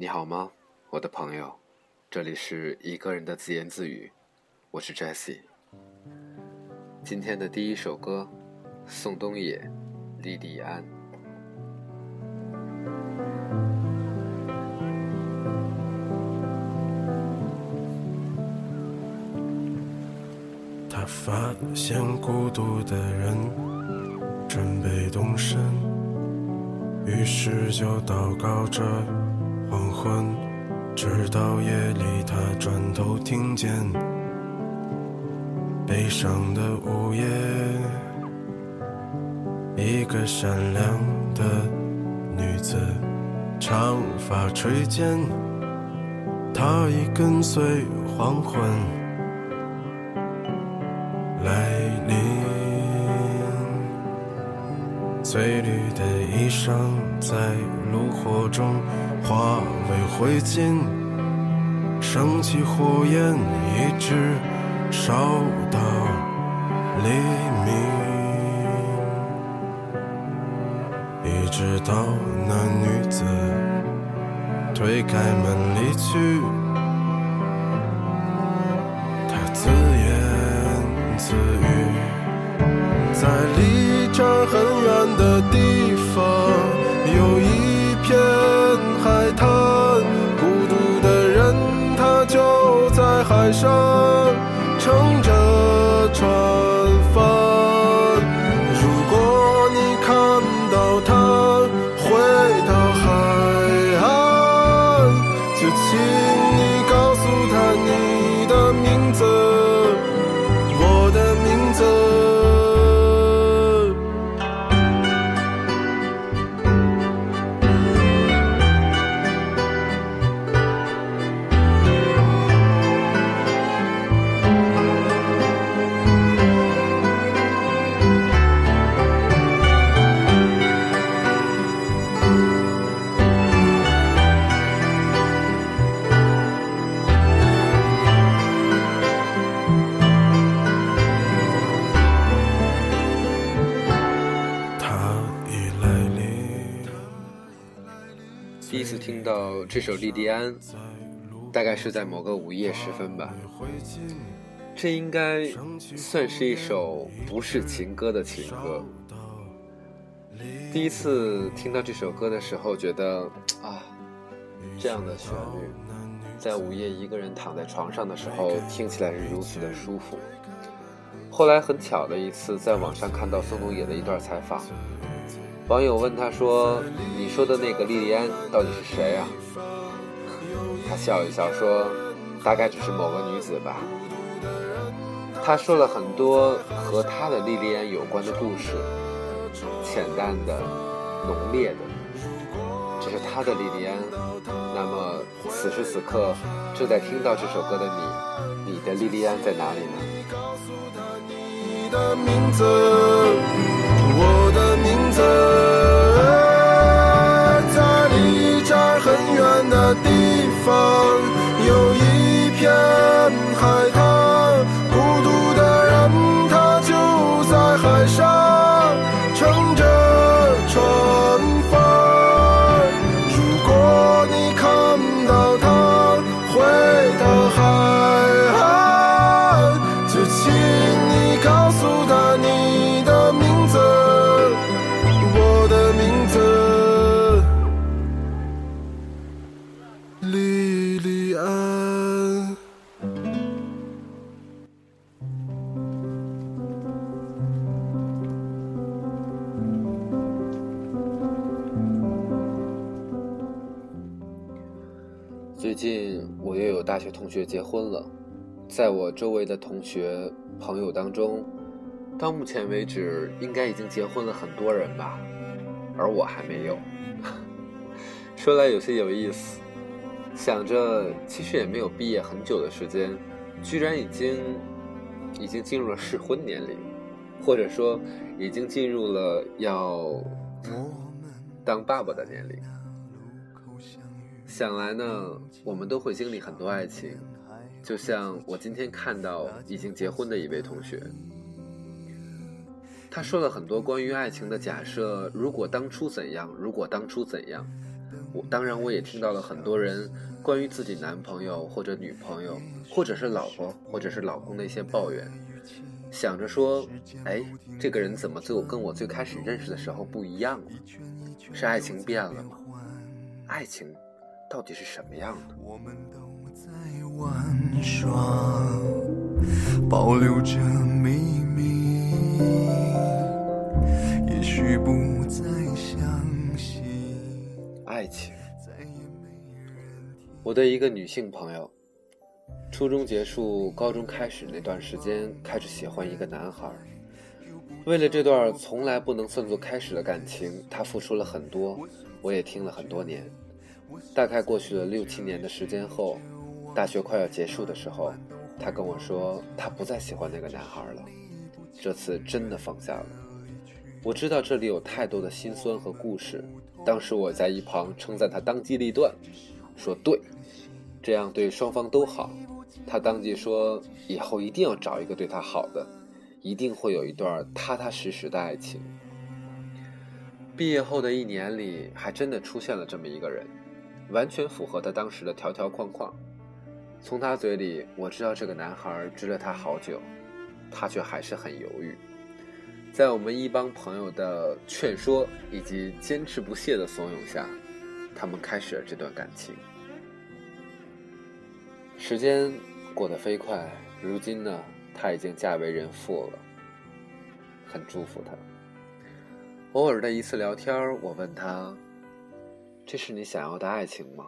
你好吗，我的朋友？这里是一个人的自言自语，我是 Jesse。 今天的第一首歌，宋冬野，莉莉安。他发现孤独的人准备动身，于是就祷告着黄昏，直到夜里他转头听见悲伤的午夜，一个善良的女子，长发垂肩，她已跟随黄昏来临，翠绿的衣裳在炉火中化为灰烬，升起火焰，一直烧到黎明，一直到那女子推开门离去。她自言自语，在离这儿很远的地方有一片海滩，孤独的人他就在海上撑着船帆，如果你看到他回到海岸，就请你告诉他你的名字，我的名第一次听到这首莉莉安，大概是在某个午夜时分吧。这应该算是一首不是情歌的情歌。第一次听到这首歌的时候，觉得啊，这样的旋律，在午夜一个人躺在床上的时候，听起来是如此的舒服。后来很巧的一次，在网上看到宋冬野的一段采访，网友问他说，你说的那个莉莉安到底是谁啊？他笑一笑说，大概只是某个女子吧。他说了很多和他的莉莉安有关的故事，浅淡的，浓烈的，这是他的莉莉安。那么此时此刻正在听到这首歌的你，你的莉莉安在哪里呢？我的名字，在离这儿很远的地方有一片海滩，孤独的人他就在海上撑着船帆，如果你看到他回到海岸，就请你告诉他你的名字，莉莉安。最近我又有大学同学结婚了，在我周围的同学朋友当中，到目前为止应该已经结婚了很多人吧，而我还没有。说来有些有意思，想着其实也没有毕业很久的时间，居然已经进入了适婚年龄，或者说已经进入了要当爸爸的年龄。想来呢，我们都会经历很多爱情，就像我今天看到已经结婚的一位同学，他说了很多关于爱情的假设，如果当初怎样，如果当初怎样。当然我也听到了很多人关于自己男朋友或者女朋友或者是老婆或者是老公的一些抱怨，想着说这个人怎么跟我最开始认识的时候不一样了？是爱情变了吗？爱情到底是什么样的？我们都在玩耍，保留着秘密，也许不再相信爱情。我对一个女性朋友，初中结束高中开始那段时间开始喜欢一个男孩，为了这段从来不能算作开始的感情，他付出了很多，我也听了很多年。大概过去了6-7年的时间后，大学快要结束的时候，他跟我说他不再喜欢那个男孩了，这次真的放下了。我知道这里有太多的辛酸和故事，当时我在一旁称赞他当机立断，说对，这样对双方都好。他当即说以后一定要找一个对他好的，一定会有一段踏踏实实的爱情。毕业后的1年里，还真的出现了这么一个人，完全符合他当时的条条框框。从他嘴里我知道这个男孩追了他好久，他却还是很犹豫。在我们一帮朋友的劝说以及坚持不懈的怂恿下，他们开始了这段感情。时间过得飞快，如今呢，她已经嫁为人妇了，很祝福她。偶尔的一次聊天，我问她：“这是你想要的爱情吗？”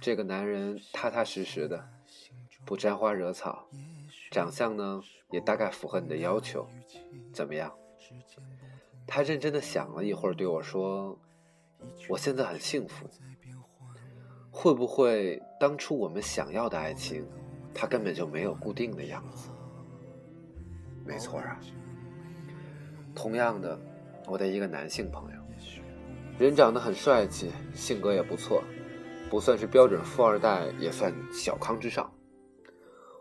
这个男人踏踏实实的，不沾花惹草，长相呢也大概符合你的要求，怎么样？她认真的想了一会儿，对我说：“我现在很幸福。”会不会当初我们想要的爱情，它根本就没有固定的样子？没错啊。同样的，我的一个男性朋友，人长得很帅气，性格也不错，不算是标准富2代，也算小康之上。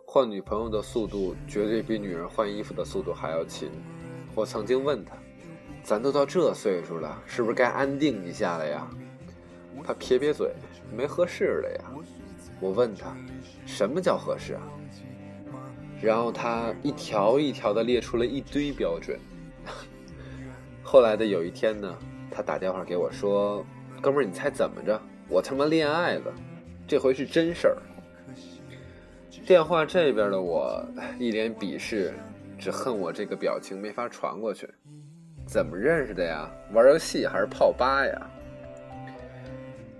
换女朋友的速度绝对比女人换衣服的速度还要勤。我曾经问他，咱都到这岁数了，是不是该安定一下了呀？他撇撇嘴，没合适了呀。我问他什么叫合适啊，然后他一条一条的列出了一堆标准。后来的有一天呢，他打电话给我说，哥们儿，你猜怎么着，我他妈恋爱了，这回是真事儿。电话这边的我一脸鄙视，只恨我这个表情没法传过去。怎么认识的呀？玩游戏还是泡吧呀？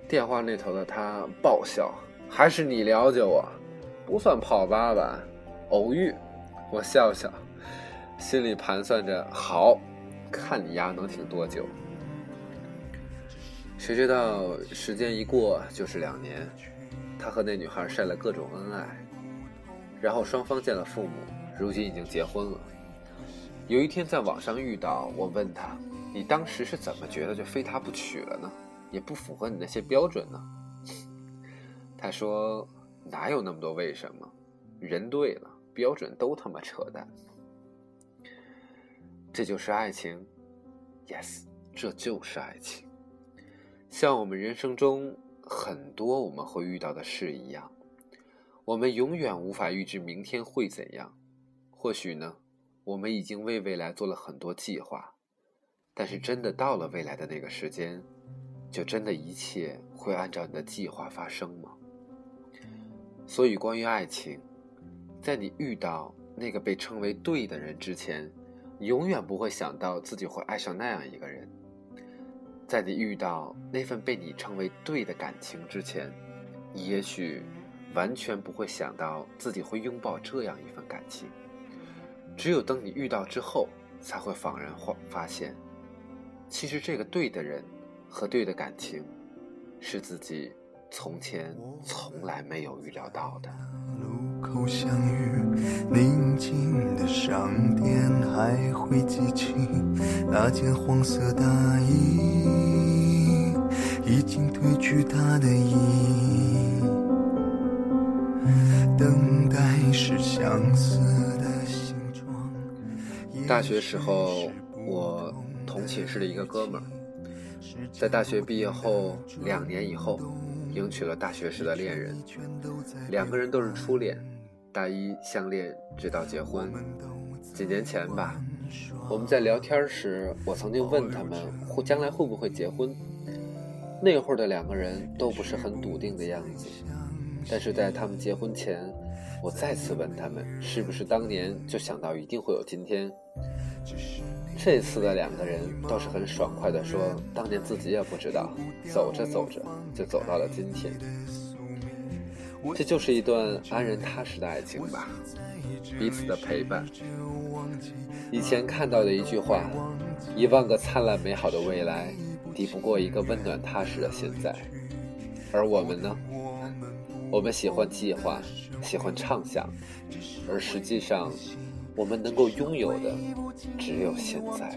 电话那头的他爆笑，还是你了解我，不算泡吧吧，偶遇。我笑笑，心里盘算着，好看你丫能挺多久。谁知道时间一过就是2年，他和那女孩晒了各种恩爱，然后双方见了父母，如今已经结婚了。有一天在网上遇到，我问他，你当时是怎么觉得就非他不娶了呢？也不符合你那些标准呢。他说，哪有那么多为什么，人对了，标准都他妈扯淡。这就是爱情。 Yes， 这就是爱情。像我们人生中很多我们会遇到的事一样，我们永远无法预知明天会怎样。或许呢，我们已经为未来做了很多计划，但是真的到了未来的那个时间，就真的一切会按照你的计划发生吗？所以关于爱情，在你遇到那个被称为对的人之前，你永远不会想到自己会爱上那样一个人。在你遇到那份被你称为对的感情之前，你也许完全不会想到自己会拥抱这样一份感情。只有等你遇到之后，才会恍然发现，其实这个对的人和对的感情，是自己从前从来没有预料到的。路口相遇，宁静的商店还会记起那件黄色大衣，已经褪去它的意义，等待是相似的形状。大学时候，我同寝室的一个哥们儿，在大学毕业后2年以后，迎娶了大学时的恋人，2个人都是初恋，大1相恋直到结婚。几年前吧，我们在聊天时，我曾经问他们将来会不会结婚。那会儿的2个人都不是很笃定的样子，但是在他们结婚前，我再次问他们是不是当年就想到一定会有今天。这次的2个人倒是很爽快地说，当年自己也不知道，走着走着就走到了今天。这就是一段安然踏实的爱情吧，彼此的陪伴。以前看到的一句话，1万个灿烂美好的未来，抵不过一个温暖踏实的现在。而我们呢？我们喜欢计划，喜欢畅想，而实际上我们能够拥有的只有现在。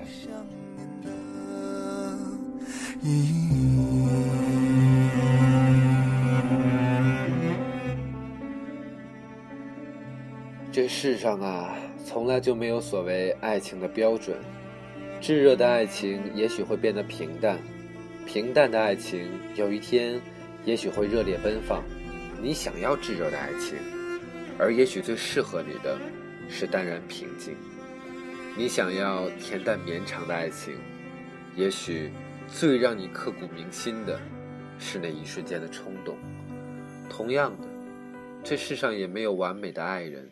这世上啊，从来就没有所谓爱情的标准。炙热的爱情也许会变得平淡，平淡的爱情有一天也许会热烈奔放。你想要炙热的爱情，而也许最适合你的是淡然平静。你想要恬淡绵长的爱情，也许最让你刻骨铭心的是那一瞬间的冲动。同样的，这世上也没有完美的爱人，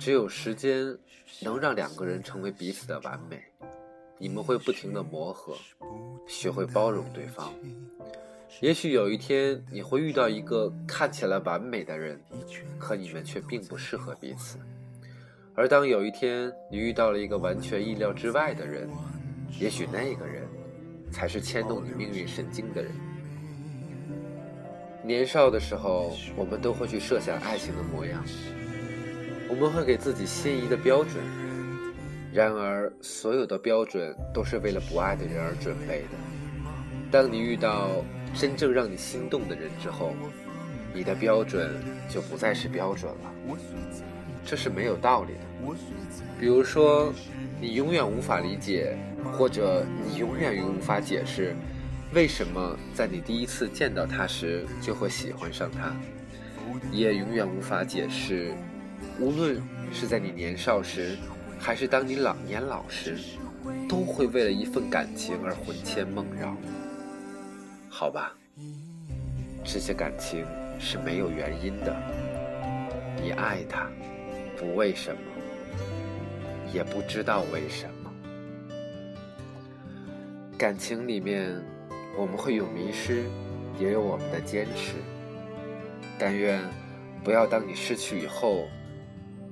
只有时间能让2个人成为彼此的完美。你们会不停地磨合，学会包容对方。也许有一天你会遇到一个看起来完美的人，可你们却并不适合彼此。而当有一天你遇到了一个完全意料之外的人，也许那个人才是牵动你命运神经的人。年少的时候，我们都会去设想爱情的模样，我们会给自己心仪的标准。然而所有的标准都是为了不爱的人而准备的。当你遇到真正让你心动的人之后，你的标准就不再是标准了，这是没有道理的。比如说，你永远无法理解，或者你永远无法解释，为什么在你第一次见到他时就会喜欢上他。你也永远无法解释，无论是在你年少时，还是当你老年老时，都会为了一份感情而魂牵梦绕。好吧，这些感情是没有原因的。你爱他，不为什么，也不知道为什么。感情里面，我们会有迷失，也有我们的坚持。但愿不要当你失去以后，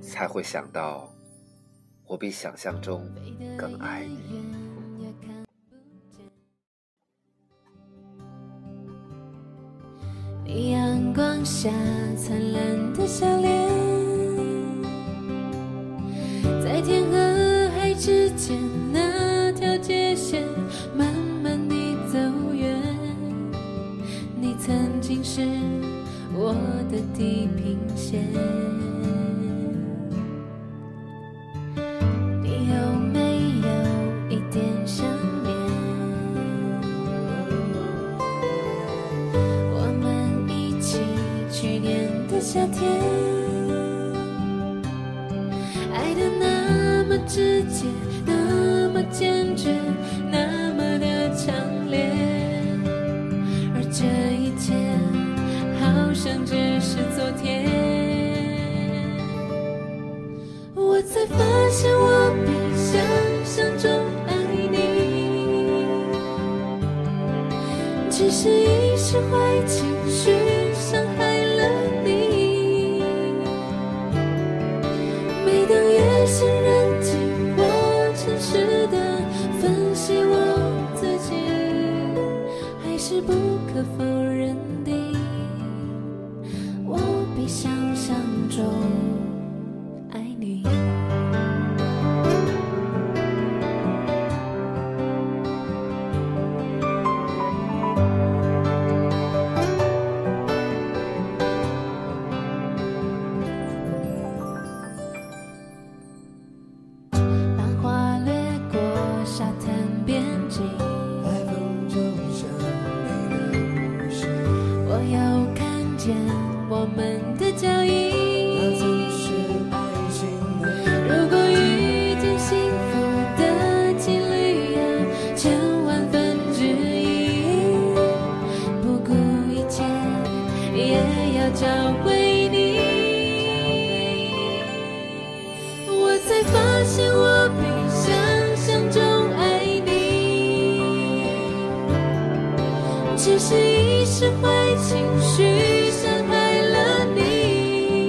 才会想到我比想象中更爱你。阳光下灿烂的笑脸，在天和海之间那条界线慢慢地走远。你曾经是我的地平线，你有没有一点想念？夏天爱得那么直接，那么坚决，那么的强烈，而这一切好像只是昨天。我才发现我比想象中爱你，只是一时坏情绪伤害了你。夜深人静，我诚实地分析我自己，还是不可否认的，我比想象中爱你。浪花掠过沙滩边际，海风中我要看见我们的脚印，那总是爱情的。如果遇见幸福的几率啊，1/1000之一，不顾一切也要找回你。我才发现我比想象中爱你，只是一时坏情绪伤害了你。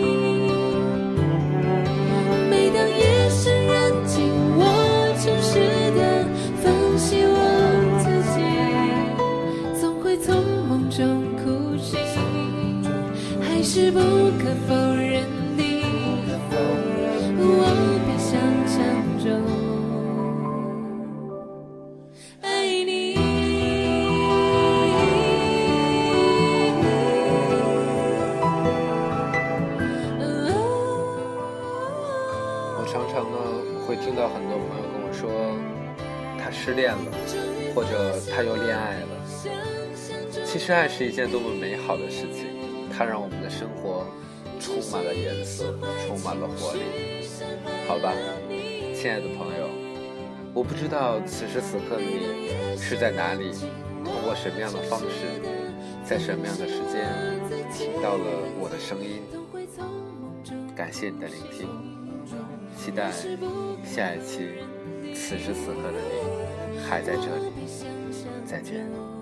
每当夜深人静，我诚实的放弃我自己，总会从梦中哭泣，还是不可否认你，我比想象中。失恋了，或者他又恋爱了。其实爱是一件多么美好的事情，它让我们的生活充满了颜色，充满了活力。好吧，亲爱的朋友，我不知道此时此刻的你是在哪里，通过什么样的方式，在什么样的时间听到了我的声音。感谢你的聆听，期待下一期此时此刻的你还在这里，再见。